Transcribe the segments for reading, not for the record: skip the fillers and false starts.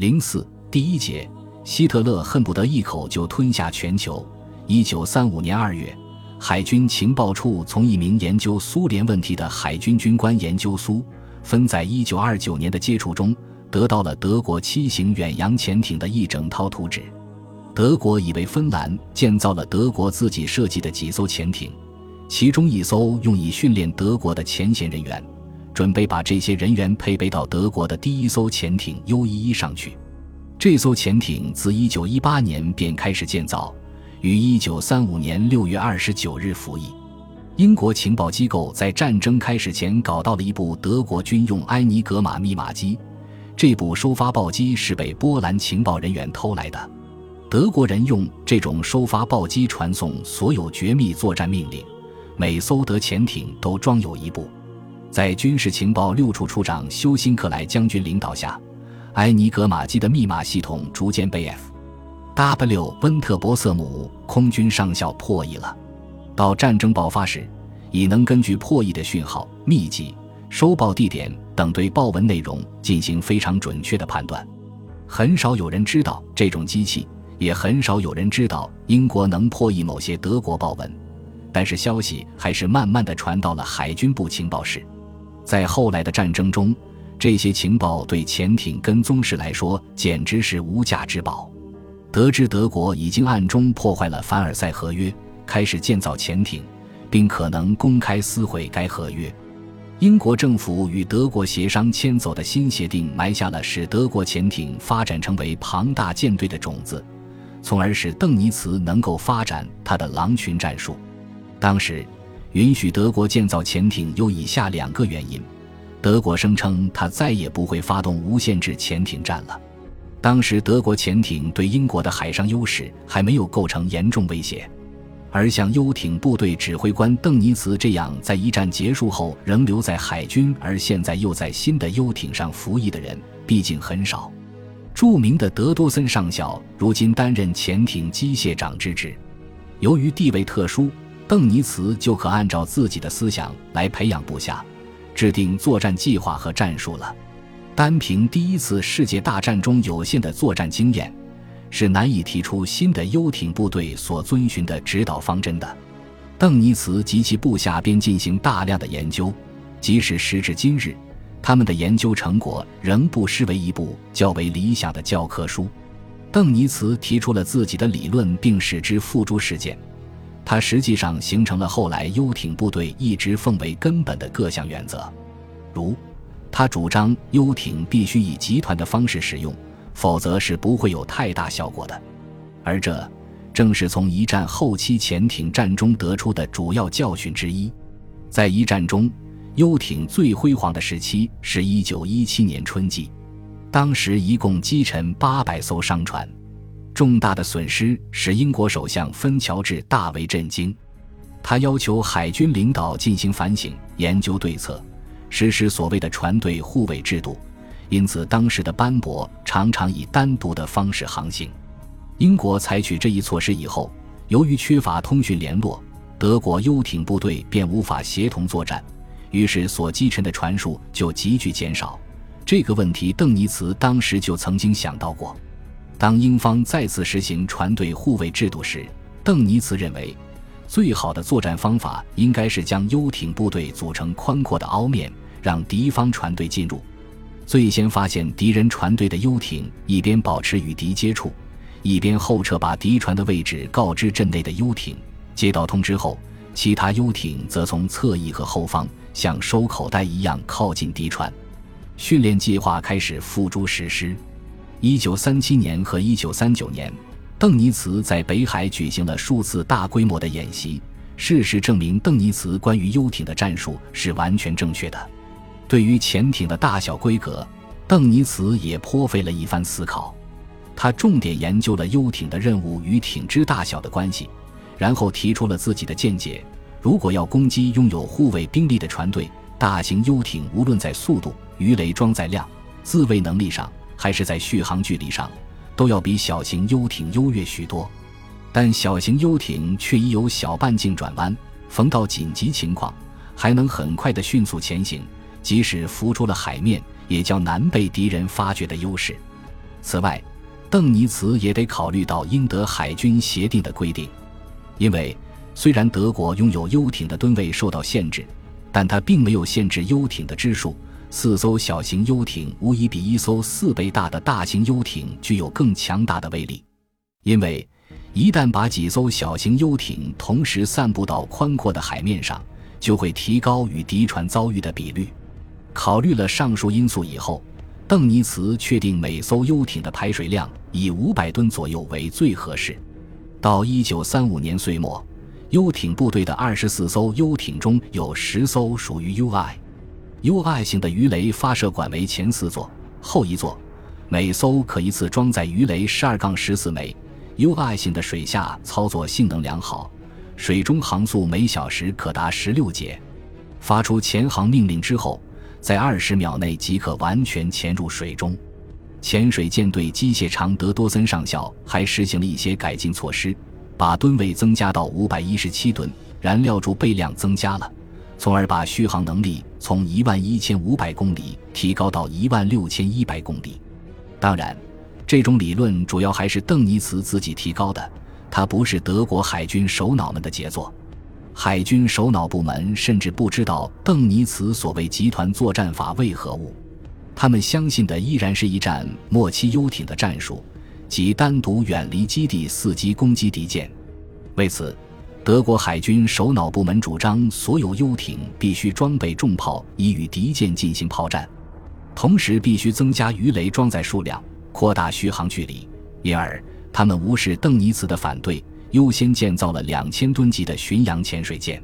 04第一节，希特勒恨不得一口就吞下全球。1935年2月，海军情报处从一名研究苏联问题的海军军官研究苏芬在1929年的接触中，得到了德国7型远洋潜艇的一整套图纸。德国以为芬兰建造了德国自己设计的几艘潜艇，其中一艘用以训练德国的前线人员，准备把这些人员配备到德国的第一艘潜艇 U11 上去。这艘潜艇自1918年便开始建造，于1935年6月29日服役。英国情报机构在战争开始前搞到了一部德国军用埃尼格玛密码机，这部收发报机是被波兰情报人员偷来的。德国人用这种收发报机传送所有绝密作战命令，每艘德潜艇都装有一部。在军事情报六处处长休辛克莱将军领导下，埃尼格玛机的密码系统逐渐被 F.W. 温特伯瑟姆空军上校破译了。到战争爆发时，已能根据破译的讯号、密集、收报地点等对报文内容进行非常准确的判断。很少有人知道这种机器，也很少有人知道英国能破译某些德国报文，但是消息还是慢慢地传到了海军部情报室。在后来的战争中，这些情报对潜艇跟踪室来说简直是无价之宝。得知德国已经暗中破坏了凡尔赛合约，开始建造潜艇，并可能公开撕毁该合约，英国政府与德国协商签走的新协定埋下了使德国潜艇发展成为庞大舰队的种子，从而使邓尼茨能够发展他的狼群战术。当时允许德国建造潜艇有以下两个原因：德国声称他再也不会发动无限制潜艇战了。当时德国潜艇对英国的海上优势还没有构成严重威胁，而像游艇部队指挥官邓尼茨这样在一战结束后仍留在海军，而现在又在新的游艇上服役的人毕竟很少。著名的德多森上校如今担任潜艇机械长之职。由于地位特殊，邓尼茨就可按照自己的思想来培养部下，制定作战计划和战术了。单凭第一次世界大战中有限的作战经验，是难以提出新的游艇部队所遵循的指导方针的。邓尼茨及其部下便进行大量的研究，即使时至今日，他们的研究成果仍不失为一部较为理想的教科书。邓尼茨提出了自己的理论并使之付诸实践，它实际上形成了后来游艇部队一直奉为根本的各项原则。如他主张游艇必须以集团的方式使用，否则是不会有太大效果的。而这正是从一战后期潜艇战中得出的主要教训之一。在一战中，游艇最辉煌的时期是1917年春季，当时一共击沉800艘商船，重大的损失使英国首相芬乔治大为震惊。他要求海军领导进行反省，研究对策，实施所谓的船队护卫制度，因此当时的班驳常常以单独的方式航行。英国采取这一措施以后，由于缺乏通讯联络，德国游艇部队便无法协同作战，于是所击沉的船数就急剧减少。这个问题邓尼茨当时就曾经想到过。当英方再次实行船队护卫制度时，邓尼茨认为最好的作战方法应该是将游艇部队组成宽阔的凹面，让敌方船队进入。最先发现敌人船队的游艇一边保持与敌接触，一边后撤，把敌船的位置告知阵内的游艇。接到通知后，其他游艇则从侧翼和后方像收口袋一样靠近敌船。训练计划开始付诸实施。1937年和1939年，邓尼茨在北海举行了数次大规模的演习。事实证明，邓尼茨关于游艇的战术是完全正确的。对于潜艇的大小规格，邓尼茨也颇费了一番思考。他重点研究了游艇的任务与艇只大小的关系，然后提出了自己的见解。如果要攻击拥有护卫兵力的船队，大型游艇无论在速度、鱼雷装载量、自卫能力上，还是在续航距离上，都要比小型游艇优越许多。但小型游艇却已有小半径转弯，逢到紧急情况还能很快地迅速前行，即使浮出了海面，也较难被敌人发觉的优势。此外，邓尼茨也得考虑到英德海军协定的规定，因为虽然德国拥有游艇的吨位受到限制，但它并没有限制游艇的支数。4艘小型游艇无疑比1艘4倍大的大型游艇具有更强大的威力，因为一旦把几艘小型游艇同时散布到宽阔的海面上，就会提高与敌船遭遇的比率。考虑了上述因素以后，邓尼茨确定每艘游艇的排水量以500吨左右为最合适。到1935年岁末，游艇部队的24艘游艇中有10艘属于 UI 型的鱼雷发射管为前4座、后1座，每艘可一次装载鱼雷 12-14 枚。UI 型的水下操作性能良好，水中航速每小时可达16节。发出潜航命令之后，在20秒内即可完全潜入水中。潜水舰队机械长德多森上校还实行了一些改进措施，把吨位增加到517吨，燃料储备量增加了，从而把续航能力从11500公里提高到16100公里。当然，这种理论主要还是邓尼茨自己提高的，它不是德国海军首脑们的杰作。海军首脑部门甚至不知道邓尼茨所谓集团作战法为何物，他们相信的依然是一战末期游艇的战术，即单独远离基地伺机攻击敌舰。为此，德国海军首脑部门主张所有游艇必须装备重炮以与敌舰进行炮战，同时必须增加鱼雷装载数量，扩大续航距离。因而他们无视邓尼茨的反对，优先建造了2000吨级的巡洋潜水舰。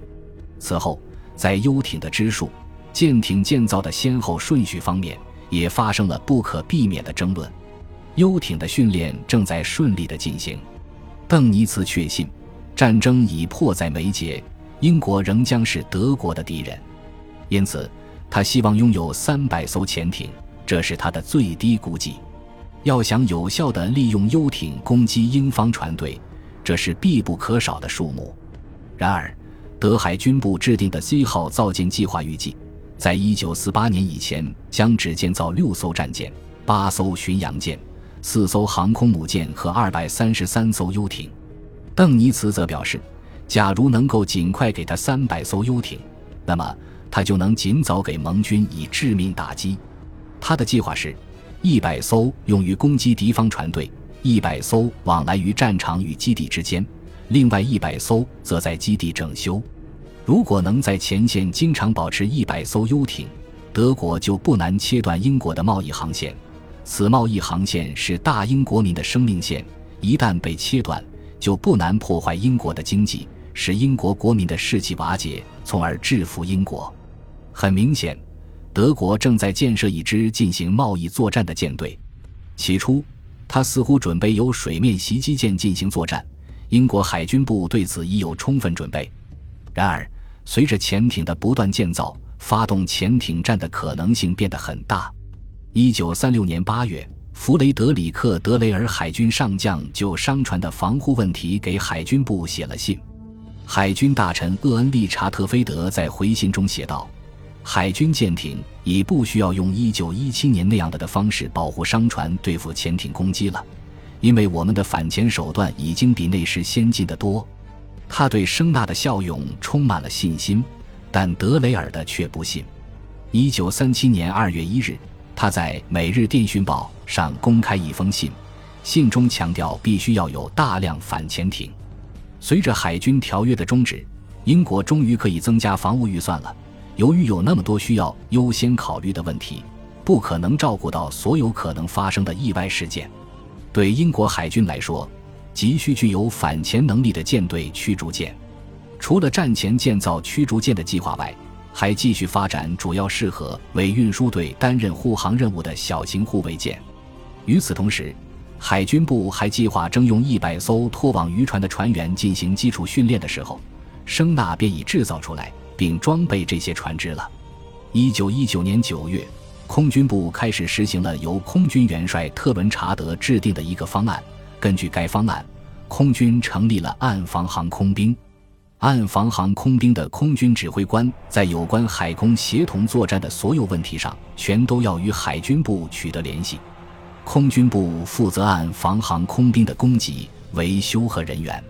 此后，在游艇的支数、舰艇建造的先后顺序方面也发生了不可避免的争论。游艇的训练正在顺利地进行。邓尼茨确信战争已迫在眉睫，英国仍将是德国的敌人，因此他希望拥有300艘潜艇，这是他的最低估计。要想有效地利用游艇攻击英方船队，这是必不可少的数目。然而，德海军部制定的 C 号造舰计划预计，在1948年以前将只建造6艘战舰、8艘巡洋舰、4艘航空母舰和233艘游艇。邓尼茨则表示，假如能够尽快给他300艘游艇，那么他就能尽早给盟军以致命打击。他的计划是100艘用于攻击敌方船队，100艘往来于战场与基地之间，另外100艘则在基地整修。如果能在前线经常保持100艘游艇，德国就不难切断英国的贸易航线。此贸易航线是大英国民的生命线，一旦被切断，就不难破坏英国的经济，使英国国民的士气瓦解，从而制服英国。很明显，德国正在建设一支进行贸易作战的舰队。起初他似乎准备由水面袭击舰进行作战，英国海军部对此已有充分准备。然而，随着潜艇的不断建造，发动潜艇战的可能性变得很大。1936年8月，弗雷德里克·德雷尔海军上将就商船的防护问题给海军部写了信。海军大臣厄恩·理查特·菲德在回信中写道，海军舰艇已不需要用1917年那样的方式保护商船对付潜艇攻击了，因为我们的反潜手段已经比那时先进得多。他对声纳的效用充满了信心，但德雷尔的却不信。1937年2月1日，他在《每日电讯报》上公开一封信，信中强调必须要有大量反潜艇。随着海军条约的终止，英国终于可以增加防务预算了。由于有那么多需要优先考虑的问题，不可能照顾到所有可能发生的意外事件。对英国海军来说，急需具有反潜能力的舰队驱逐舰。除了战前建造驱逐舰的计划外，还继续发展主要适合为运输队担任护航任务的小型护卫舰。与此同时，海军部还计划征用100艘拖网渔船的船员进行基础训练的时候，声纳便已制造出来并装备这些船只了。1919年9月，空军部开始实行了由空军元帅特伦查德制定的一个方案。根据该方案，空军成立了岸防航空兵。岸防航空兵的空军指挥官在有关海空协同作战的所有问题上，全都要与海军部取得联系。空军部负责岸防航空兵的供给、维修和人员。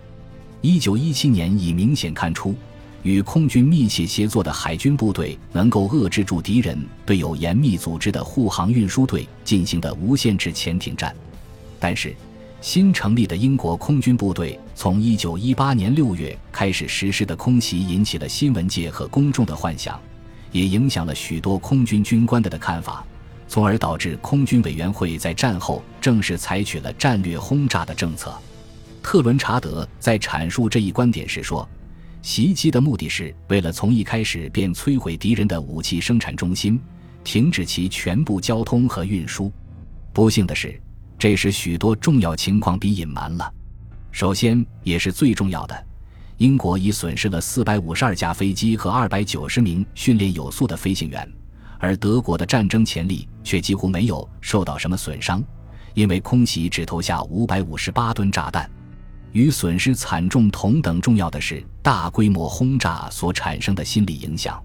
1917年已明显看出，与空军密切协作的海军部队能够遏制住敌人对有严密组织的护航运输队进行的无限制潜艇战。但是新成立的英国空军部队从1918年6月开始实施的空袭引起了新闻界和公众的幻想，也影响了许多空军军官的看法，从而导致空军委员会在战后正式采取了战略轰炸的政策。特伦查德在阐述这一观点时说，袭击的目的是为了从一开始便摧毁敌人的武器生产中心，停止其全部交通和运输。不幸的是，这时许多重要情况被隐瞒了。首先，也是最重要的，英国已损失了452架飞机和290名训练有素的飞行员，而德国的战争潜力却几乎没有受到什么损伤，因为空袭只投下558吨炸弹。与损失惨重同等重要的是大规模轰炸所产生的心理影响。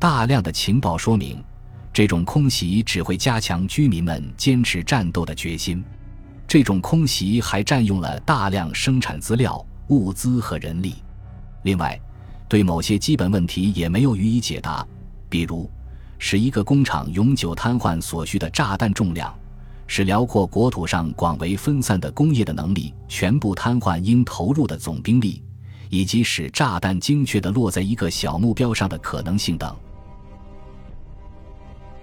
大量的情报说明，这种空袭只会加强居民们坚持战斗的决心。这种空袭还占用了大量生产资料、物资和人力。另外，对某些基本问题也没有予以解答，比如使一个工厂永久瘫痪所需的炸弹重量，使辽阔国土上广为分散的工业的能力全部瘫痪应投入的总兵力，以及使炸弹精确地落在一个小目标上的可能性等。